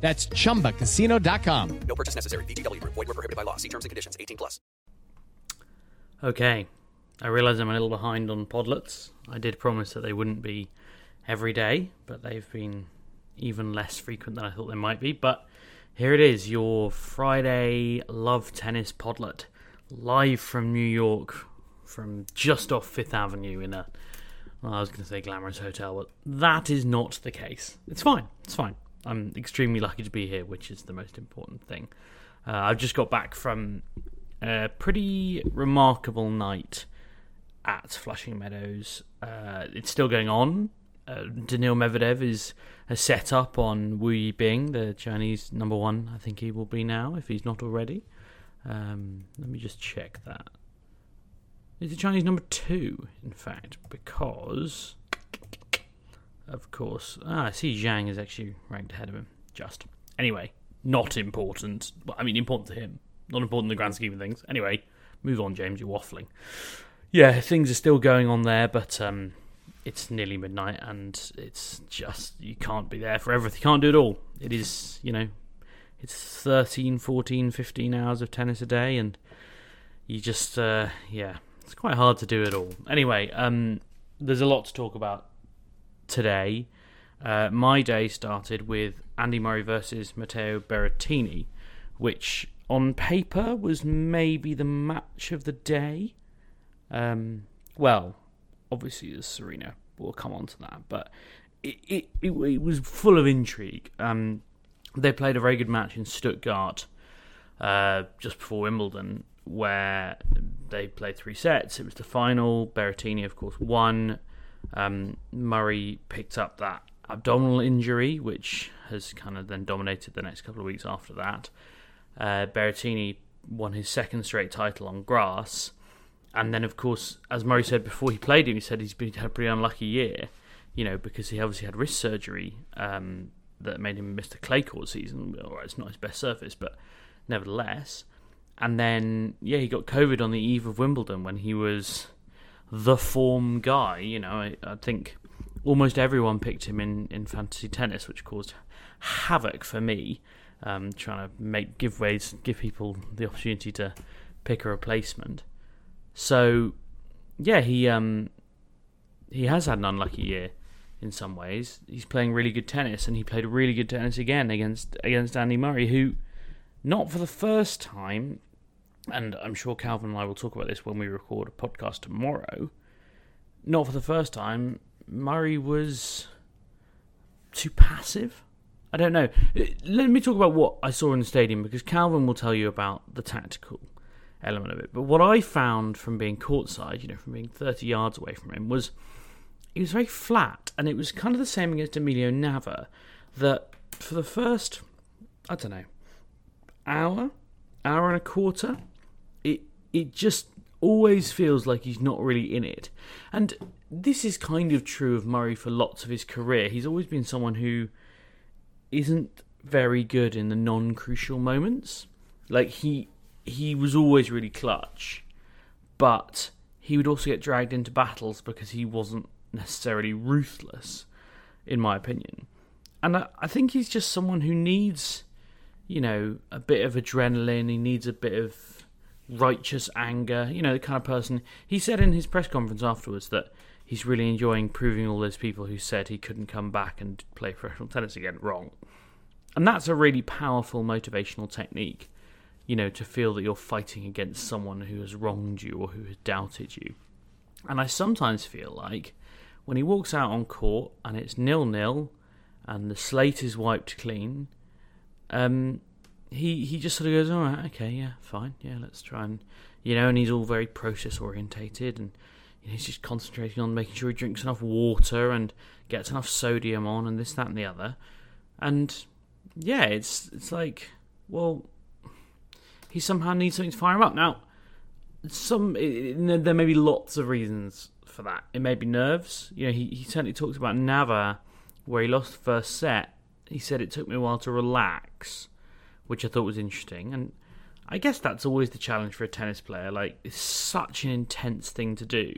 That's ChumbaCasino.com. No purchase necessary. VGW. Void where prohibited by law. See terms and conditions. 18+. Okay. I realise I'm a little behind on podlets. I did promise that they wouldn't be every day, but they've been even less frequent than I thought they might be. But here it is, your Friday Love Tennis podlet, live from New York, from just off Fifth Avenue in a, well, I was going to say glamorous hotel, but that is not the case. It's fine. It's fine. I'm extremely lucky to be here, which is the most important thing. I've just got back from a pretty remarkable night at Flushing Meadows. It's still going on. Daniil Medvedev is a set-up on Wu Yi Bing, the Chinese number one. I think he will be now, if he's not already. Let me just check that. He's the Chinese number two, in fact, because... Of course. I see Zhang is actually ranked ahead of him. Just. Anyway, not important. Well, I mean, important to him. Not important in the grand scheme of things. Anyway, move on, James. You're waffling. Yeah, things are still going on there, but it's nearly midnight, and it's just, you can't be there for everything. You can't do it all. It is, you know, it's 13, 14, 15 hours of tennis a day, and you just, it's quite hard to do it all. Anyway, there's a lot to talk about. Today, my day started with Andy Murray versus Matteo Berrettini, which on paper was maybe the match of the day. Well, obviously there's Serena. We'll come on to that. But it was full of intrigue. They played a very good match in Stuttgart just before Wimbledon, where they played three sets. It was the final. Berrettini, of course, won. Murray picked up that abdominal injury, which has kind of then dominated the next couple of weeks after that. Berrettini won his second straight title on grass, and then, of course, as Murray said before he played him, he said he's had a pretty unlucky year, you know, because he obviously had wrist surgery that made him miss the clay court season. All right, it's not his best surface, but nevertheless. And then, yeah, he got COVID on the eve of Wimbledon when he was... the form guy, you know. I think almost everyone picked him in fantasy tennis, which caused havoc for me, trying to give people the opportunity to pick a replacement. So yeah, he has had an unlucky year in some ways. He's playing really good tennis, and he played really good tennis again against Andy Murray, who, not for the first time, and I'm sure Calvin and I will talk about this when we record a podcast tomorrow, not for the first time, Murray was too passive. I don't know. Let me talk about what I saw in the stadium, because Calvin will tell you about the tactical element of it. But what I found from being courtside, you know, from being 30 yards away from him, was he was very flat, and it was kind of the same against Emilio Nava, that for the first, I don't know, hour and a quarter, it just always feels like he's not really in it. And this is kind of true of Murray for lots of his career. He's always been someone who isn't very good in the non-crucial moments. Like, he he was always really clutch, but he would also get dragged into battles because he wasn't necessarily ruthless, in my opinion. And I think he's just someone who needs, you know, a bit of adrenaline. He needs a bit of righteous anger, you know, the kind of person. He said in his press conference afterwards that he's really enjoying proving all those people who said he couldn't come back and play professional tennis again wrong. And that's a really powerful motivational technique, you know, to feel that you're fighting against someone who has wronged you or who has doubted you. And I sometimes feel like when he walks out on court and it's 0-0 and the slate is wiped clean, he just sort of goes, all right, okay, yeah, fine, yeah, let's try and, you know, and he's all very process orientated, and you know, he's just concentrating on making sure he drinks enough water and gets enough sodium on and this, that and the other. And yeah, it's like, well, he somehow needs something to fire him up. Now, there may be lots of reasons for that. It may be nerves. You know, he certainly talked about Nava, where he lost the first set. He said it took me a while to relax, which I thought was interesting. And I guess that's always the challenge for a tennis player. Like, it's such an intense thing to do,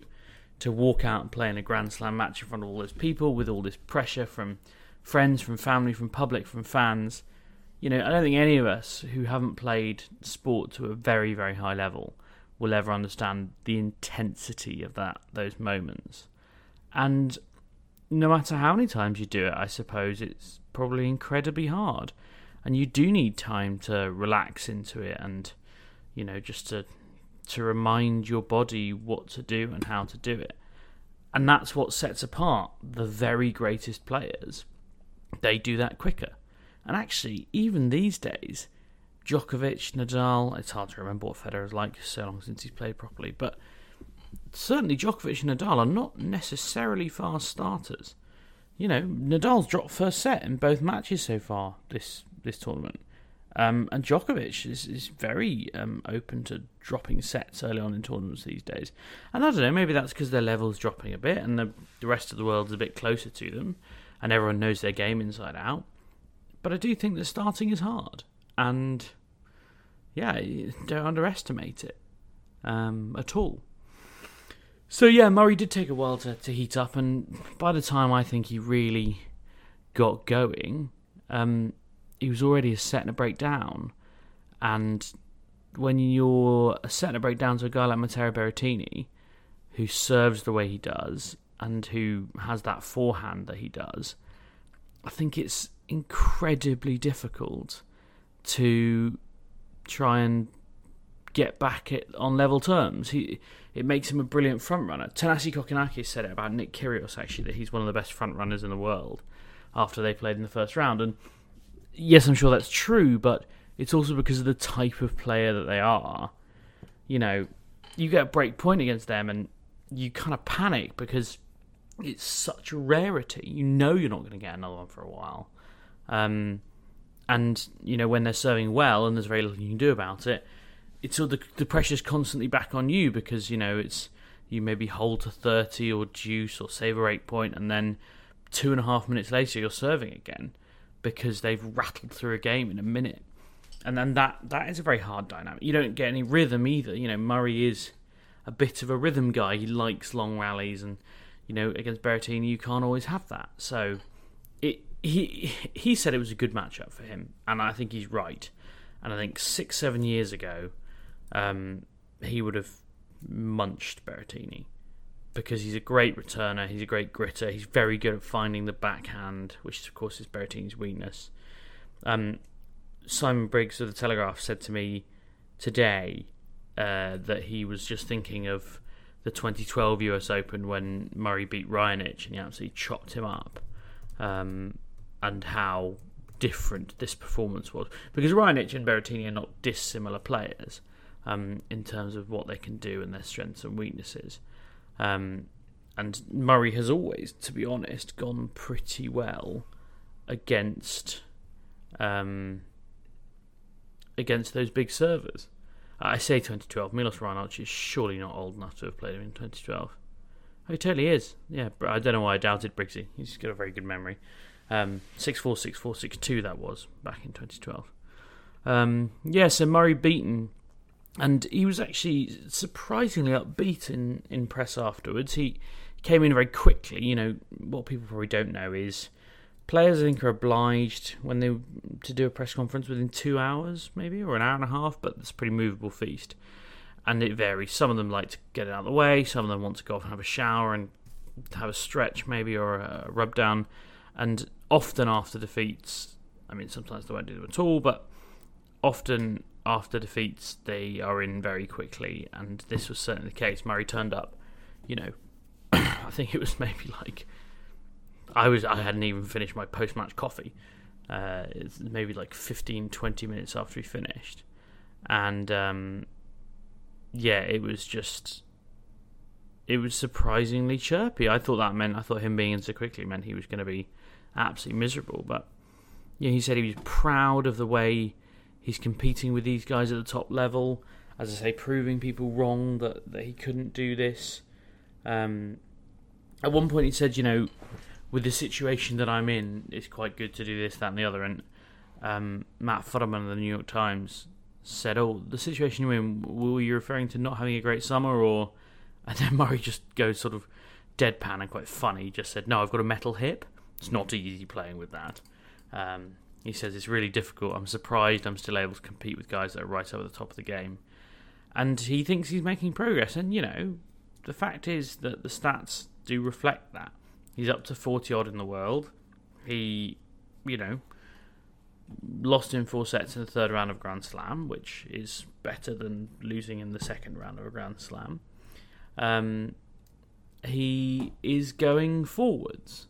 to walk out and play in a Grand Slam match in front of all those people with all this pressure from friends, from family, from public, from fans. You know, I don't think any of us who haven't played sport to a very, very high level will ever understand the intensity of those moments. And no matter how many times you do it, I suppose it's probably incredibly hard. And you do need time to relax into it and, you know, just to remind your body what to do and how to do it. And that's what sets apart the very greatest players. They do that quicker. And actually, even these days, Djokovic, Nadal, it's hard to remember what Federer's like so long since he's played properly, but certainly Djokovic and Nadal are not necessarily fast starters. You know, Nadal's dropped first set in both matches so far this tournament. And Djokovic is very open to dropping sets early on in tournaments these days. And I don't know, maybe that's because their level's dropping a bit and the rest of the world's a bit closer to them and everyone knows their game inside out. But I do think that starting is hard. And, yeah, don't underestimate it at all. So, yeah, Murray did take a while to heat up. And by the time I think he really got going, he was already a set and a break down. And when you're a set and a break down to a guy like Matteo Berrettini, who serves the way he does and who has that forehand that he does, I think it's incredibly difficult to try and get back it on level terms. It makes him a brilliant front runner. Thanasi Kokkinakis said it about Nick Kyrgios, actually, that he's one of the best front runners in the world after they played in the first round. And yes, I'm sure that's true, but it's also because of the type of player that they are. You know, you get a break point against them and you kind of panic because it's such a rarity. You know you're not going to get another one for a while. And, you know, when they're serving well and there's very little you can do about it, it's all the pressure's constantly back on you because, you know, it's you maybe hold to 30 or deuce or save a break point and then 2.5 minutes later you're serving again because they've rattled through a game in a minute. And then that is a very hard dynamic. You don't get any rhythm either. You know, Murray is a bit of a rhythm guy. He likes long rallies and, you know, against Berrettini you can't always have that. So He said it was a good matchup for him, and I think he's right. And I think 6-7 years ago, he would have munched Berrettini because he's a great returner, he's a great gritter, he's very good at finding the backhand, which of course is Berrettini's weakness. Simon Briggs of the Telegraph said to me today that he was just thinking of the 2012 US Open when Murray beat Raonic and he absolutely chopped him up. And how different this performance was. Because Raonic and Berrettini are not dissimilar players in terms of what they can do and their strengths and weaknesses. And Murray has always, to be honest, gone pretty well against those big servers. I say 2012, Milos Raonic is surely not old enough to have played him in 2012. He totally is. Yeah, I don't know why I doubted Briggsy. He's got a very good memory. 6-4, 6-4, 6-2 that was back in 2012. Yeah, so Murray beaten And he was actually surprisingly upbeat in press afterwards. He came in very quickly. You know, what people probably don't know is players, I think, are obliged when they to do a press conference within 2 hours, maybe, or an hour and a half, but it's a pretty movable feast. And it varies. Some of them like to get it out of the way. Some of them want to go off and have a shower and have a stretch, maybe, or a rub down. And often after defeats, I mean, sometimes they won't do them at all, but often after defeats, they are in very quickly, and this was certainly the case. Murray turned up, you know, I think it was maybe like, I hadn't even finished my post-match coffee, it's maybe like 15-20 minutes after he finished, and yeah, it was surprisingly chirpy. I thought him being in so quickly meant he was going to be absolutely miserable, but yeah, he said he was proud of the way he's competing with these guys at the top level, as I say, proving people wrong that he couldn't do this. At one point he said, you know, with the situation that I'm in, it's quite good to do this, that and the other. And Matt Futterman of the New York Times said, oh, the situation you're in, were you referring to not having a great summer? Or? And then Murray just goes sort of deadpan and quite funny. He just said, no, I've got a metal hip. It's not easy playing with that. He says, it's really difficult. I'm surprised I'm still able to compete with guys that are right up at the top of the game. And he thinks he's making progress. And, you know, the fact is that the stats do reflect that. He's up to 40-odd in the world. He, you know, lost in four sets in the third round of Grand Slam, which is better than losing in the second round of a Grand Slam. He is going forwards,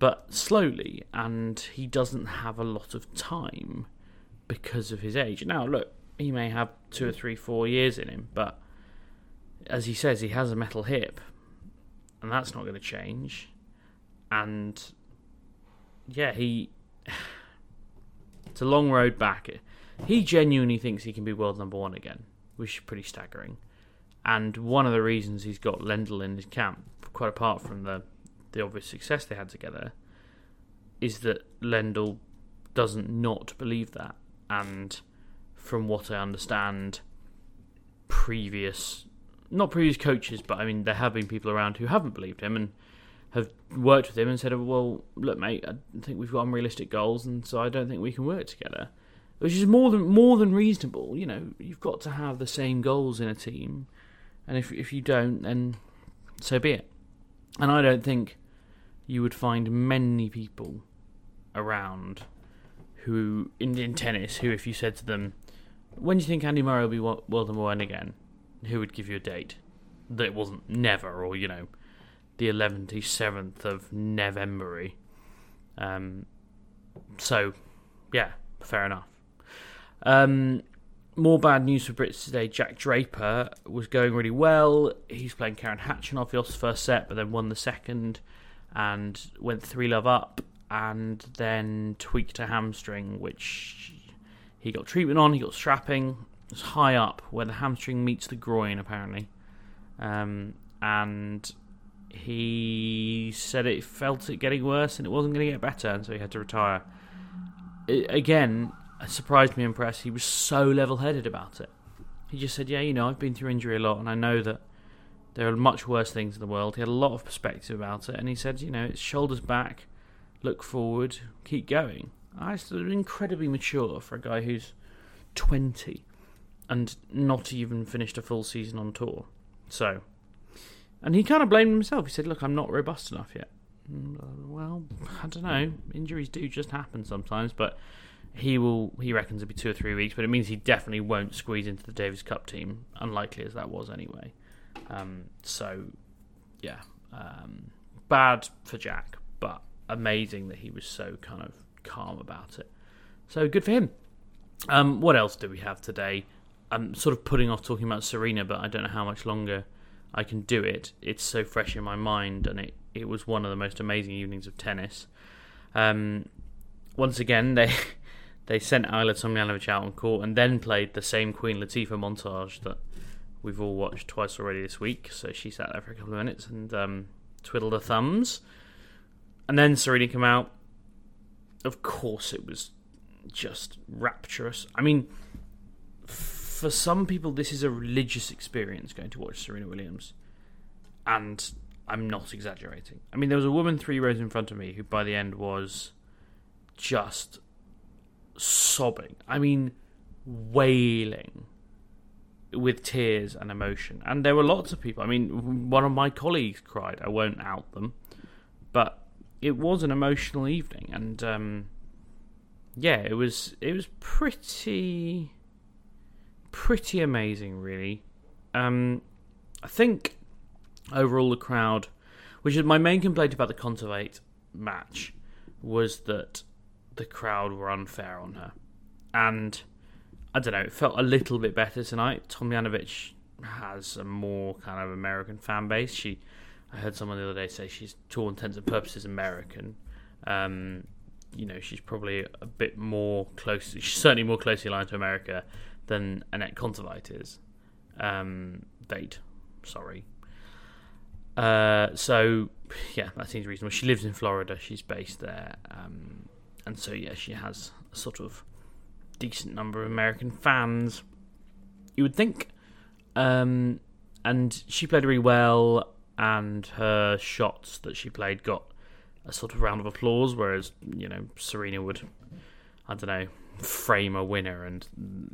but slowly, and he doesn't have a lot of time because of his age. Now, look, he may have 2 or 3, 4 years in him, but as he says, he has a metal hip, and that's not going to change. And yeah, it's a long road back. He genuinely thinks he can be world number one again, which is pretty staggering. And one of the reasons he's got Lendl in his camp, quite apart from the obvious success they had together, is that Lendl doesn't not believe that. And from what I understand, not previous coaches, but I mean, there have been people around who haven't believed him and have worked with him and said, well, look, mate, I think we've got unrealistic goals, and so I don't think we can work together. Which is more than reasonable. You know, you've got to have the same goals in a team, and if you don't, then so be it. And I don't think you would find many people around who, in tennis, who if you said to them, when do you think Andy Murray will be world number one again? Who would give you a date? That it wasn't never, or, you know, the 11th of November. So, yeah, fair enough. More bad news for Brits today. Jack Draper was going really well. He's playing Karen Khachanov. He lost the first set, but then won the second and went 3-love up, and then tweaked a hamstring, which he got treatment on. He got strapping. It's high up where the hamstring meets the groin, apparently. And he said it felt it getting worse and it wasn't going to get better, and so he had to retire. Again, surprised me and impressed. He was so level-headed about it. He just said, yeah, you know, I've been through injury a lot, and I know that there are much worse things in the world. He had a lot of perspective about it, and he said, you know, it's shoulders back, look forward, keep going. I stood incredibly mature for a guy who's 20 and not even finished a full season on tour. So, and he kind of blamed himself. He said, look, I'm not robust enough yet. Well, I don't know. Injuries do just happen sometimes, but he reckons it'll be 2 or 3 weeks, but it means he definitely won't squeeze into the Davis Cup team, unlikely as that was anyway. Bad for Jack, but amazing that he was so kind of calm about it. So good for him. What else do we have today? I'm sort of putting off talking about Serena, but I don't know how much longer I can do it. It's so fresh in my mind, and it was one of the most amazing evenings of tennis. Once again, they sent Ajla Tomljanović out on court and then played the same Queen Latifah montage that we've all watched twice already this week. So she sat there for a couple of minutes and twiddled her thumbs. And then Serena came out. Of course, it was just rapturous. I mean, for some people, this is a religious experience going to watch Serena Williams. And I'm not exaggerating. I mean, there was a woman 3 rows in front of me who by the end was just sobbing. I mean, wailing with tears and emotion. And there were lots of people. I mean, one of my colleagues cried. I won't out them. But it was an emotional evening. And yeah, it was pretty amazing, really. I think overall the crowd, which is my main complaint about the Kontaveit match, was that the crowd were unfair on her. And I don't know, it felt a little bit better tonight. Tomljanović has a more kind of American fan base. I heard someone the other day say she's, to all intents and purposes, American. You know, she's probably a bit more closely, she's certainly more closely aligned to America than Anett Kontaveit is. So, yeah, that seems reasonable. She lives in Florida. She's based there. And so, yeah, she has a sort of decent number of American fans, you would think. And she played really well, and her shots that she played got a sort of round of applause, whereas, you know, Serena would, I don't know, frame a winner and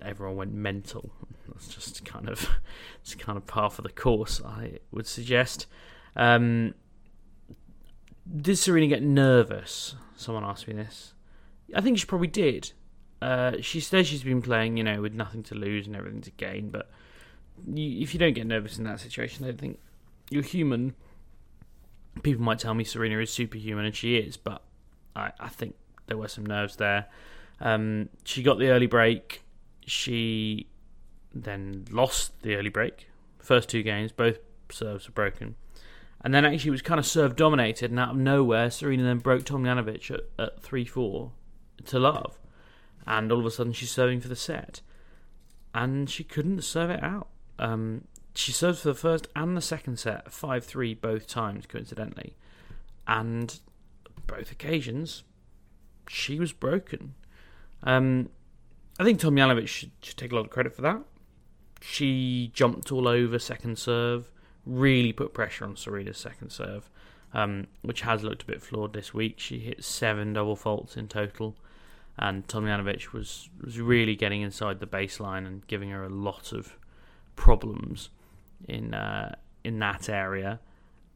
everyone went mental. That's just kind of, it's kind of par for the course, I would suggest. Did Serena get nervous? Someone asked me this. I think she probably did. She says she's been playing, you know, with nothing to lose and everything to gain, but if you don't get nervous in that situation, I don't think you're human. People might tell me Serena is superhuman, and she is, but I think there were some nerves there. She got the early break. She then lost the early break. First 2 games, both serves were broken. And then actually was kind of serve-dominated, and out of nowhere, Serena then broke Tomljanović at 3-4 to love. And all of a sudden, she's serving for the set. And she couldn't serve it out. She served for the first and the second set, 5-3 both times, coincidentally. And both occasions, she was broken. I think Tomljanović should take a lot of credit for that. She jumped all over second serve, really put pressure on Serena's second serve, which has looked a bit flawed this week. She hit 7 double faults in total, and Tomljanović was really getting inside the baseline and giving her a lot of problems in that area.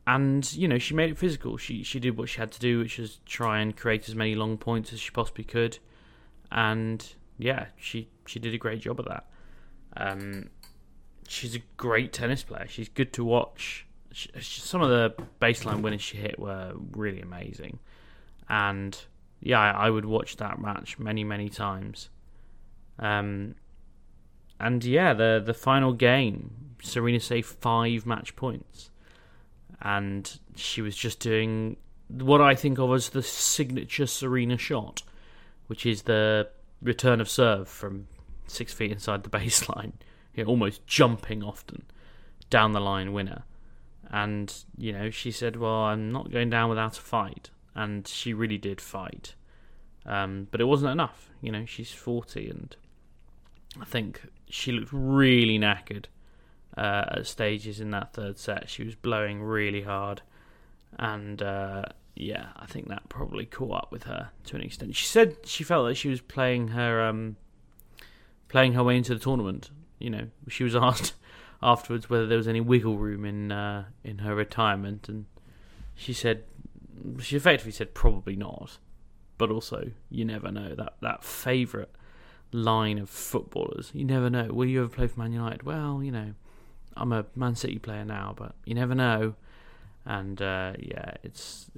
And, you know, she made it physical. She did what she had to do, which was try and create as many long points as she possibly could. And, yeah, she did a great job of that. She's a great tennis player. She's good to watch. Some of the baseline winners she hit were really amazing. And, yeah, I would watch that match many, many times. And, yeah, the final game, Serena saved 5 match points. And she was just doing what I think of as the signature Serena shot, which is the return of serve from 6 feet inside the baseline, almost jumping often, down the line winner. And, you know, she said, well, I'm not going down without a fight. And she really did fight. But it wasn't enough. You know, she's 40, and I think she looked really knackered at stages in that third set. She was blowing really hard. And, yeah, I think that probably caught up with her to an extent. She said she felt that she was playing her way into the tournament. You know, she was asked afterwards whether there was any wiggle room in her retirement, and she effectively said probably not. But also, you never know. That favourite line of footballers, you never know. Will you ever play for Man United? Well, you know, I'm a Man City player now, but you never know. And, yeah, it's...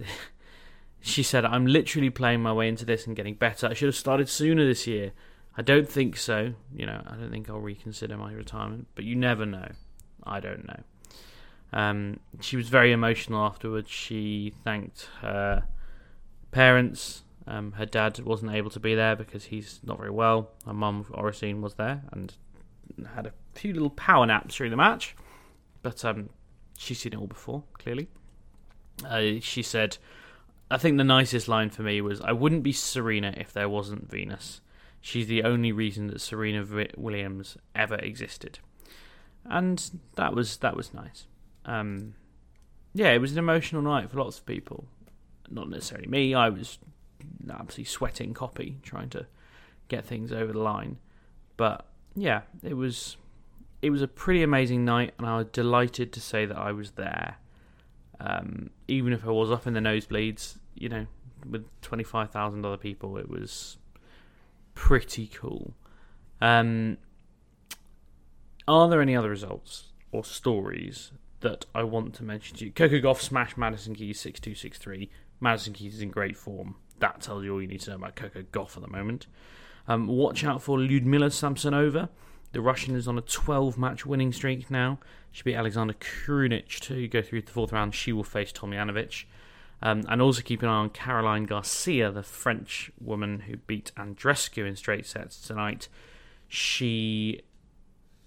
She said, I'm literally playing my way into this and getting better. I should have started sooner this year. I don't think so. You know, I don't think I'll reconsider my retirement. But you never know. I don't know. She was very emotional afterwards. She thanked her parents. Her dad wasn't able to be there because he's not very well. Her mum, Oracine, was there and had a few little power naps during the match. But, she's seen it all before, clearly. She said, I think the nicest line for me was, I wouldn't be Serena if there wasn't Venus. She's the only reason that Serena Williams ever existed, and that was nice. Yeah, it was an emotional night for lots of people. Not necessarily me. I was absolutely sweating copy trying to get things over the line, but yeah, it was a pretty amazing night, and I was delighted to say that I was there. Even if I was up in the nosebleeds, you know, with 25,000 other people, it was pretty cool. Are there any other results or stories that I want to mention to you? Coco Gauff smashed Madison Keys 6-2, 6-3. Madison Keys is in great form. That tells you all you need to know about Coco Gauff at the moment. Watch out for Lyudmila Samsonova. The Russian is on a 12-match winning streak now. She beat Alexandra Krunich to go through the fourth round. She will face Tomljanović. And also keep an eye on Caroline Garcia, the French woman who beat Andreescu in straight sets tonight. She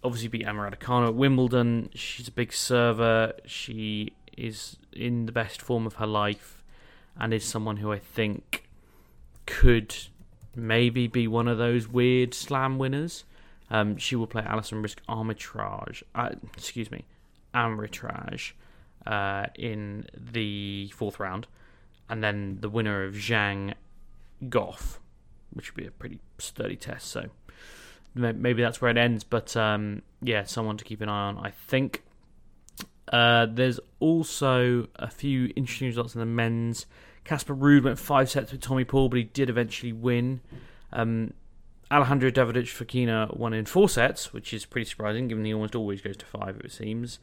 obviously beat Emma Raducanu at Wimbledon. She's a big server. She is in the best form of her life and is someone who I think could maybe be one of those weird slam winners. She will play Alison Risk Armitage. In the fourth round, and then the winner of Zhang Goff, which would be a pretty sturdy test, so maybe that's where it ends, but yeah, someone to keep an eye on, I think. There's also a few interesting results in the men's. Casper Ruud went 5 sets with Tommy Paul, but he did eventually win. Alejandro Davidovich Fokina won in 4 sets, which is pretty surprising, given he almost always goes to 5, it seems.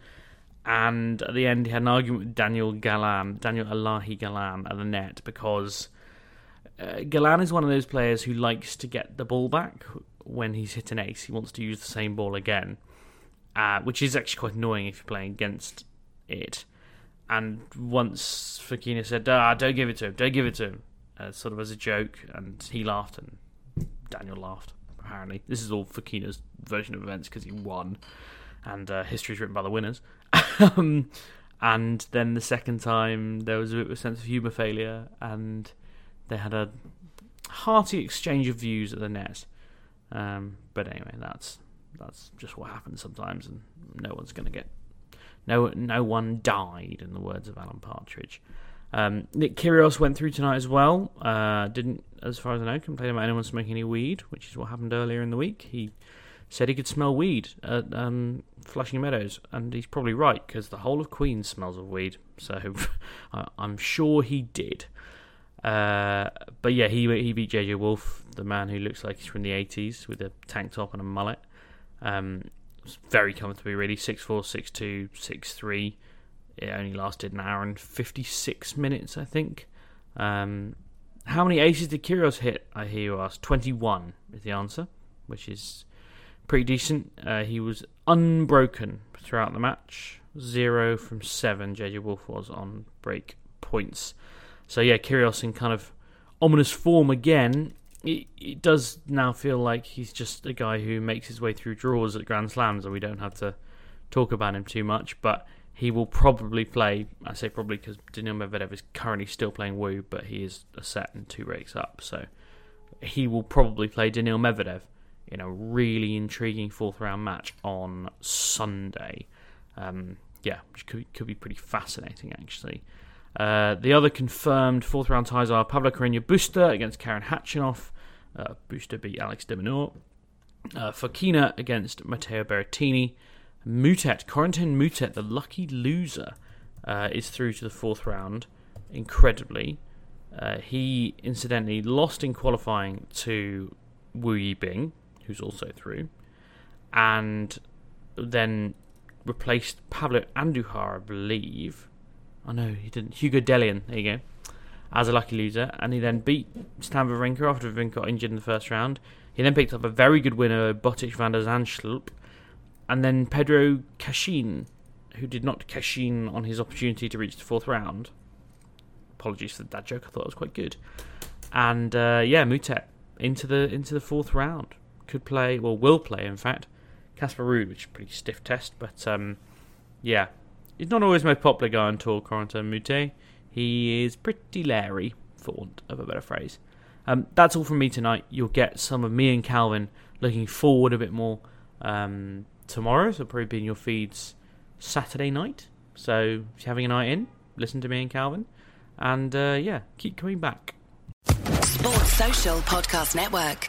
And at the end, he had an argument with Daniel Elahi Galán at the net, because Galán is one of those players who likes to get the ball back when he's hit an ace. He wants to use the same ball again, which is actually quite annoying if you're playing against it. And once Fokina said, don't give it to him, sort of as a joke, and he laughed, and Daniel laughed, apparently. This is all Fokina's version of events because he won. And history's written by the winners. And then the second time, there was a bit of a sense of humour failure, and they had a hearty exchange of views at the net. But anyway, that's just what happens sometimes, and no one died, in the words of Alan Partridge. Nick Kyrgios went through tonight as well. Didn't, as far as I know, complain about anyone smoking any weed, which is what happened earlier in the week. He said he could smell weed at Flushing Meadows, and he's probably right, because the whole of Queens smells of weed, so I'm sure he did. But yeah, he beat JJ Wolf, the man who looks like he's from the 80s, with a tank top and a mullet. Very comfortably, really. 6-4, 6-2, 6-3. It only lasted an hour and 56 minutes, I think. How many aces did Kyrgios hit, I hear you ask? 21 is the answer, which is pretty decent. He was unbroken throughout the match. 0 from 7, JJ Wolf was on break points. So yeah, Kyrgios in kind of ominous form again. It does now feel like he's just a guy who makes his way through draws at Grand Slams, and we don't have to talk about him too much, but he will probably play, I say probably because Daniil Medvedev is currently still playing Wu, but he is a set and 2 breaks up, so he will probably play Daniil Medvedev in a really intriguing fourth-round match on Sunday. Yeah, which could be pretty fascinating, actually. The other confirmed fourth-round ties are Pablo Carreño Busta against Karen Khachanov. Busta beat Alex de Minaur. Fokina against Matteo Berrettini. Corentin Moutet, the lucky loser, is through to the fourth round, incredibly. He, incidentally, lost in qualifying to Wu Yi Bing, who's also through, and then replaced Pablo Andujar, I believe. Oh no, he didn't. Hugo Delian, there you go, as a lucky loser. And he then beat Stan Wawrinka after Wawrinka got injured in the first round. He then picked up a very good winner, Botic van der Zandschulp, and then Pedro Cashin, who did not cash in on his opportunity to reach the fourth round. Apologies for that joke, I thought it was quite good. And yeah, Moutet into the fourth round. Will play, in fact, Casper Ruud, which is a pretty stiff test, but yeah. He's not always the most popular guy on tour, Corentin Moutet. He is pretty leery, for want of a better phrase. That's all from me tonight. You'll get some of me and Calvin looking forward a bit more tomorrow. So it'll probably be in your feeds Saturday night. So if you're having a night in, listen to me and Calvin. And yeah, keep coming back. Sports Social Podcast Network.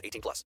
18+.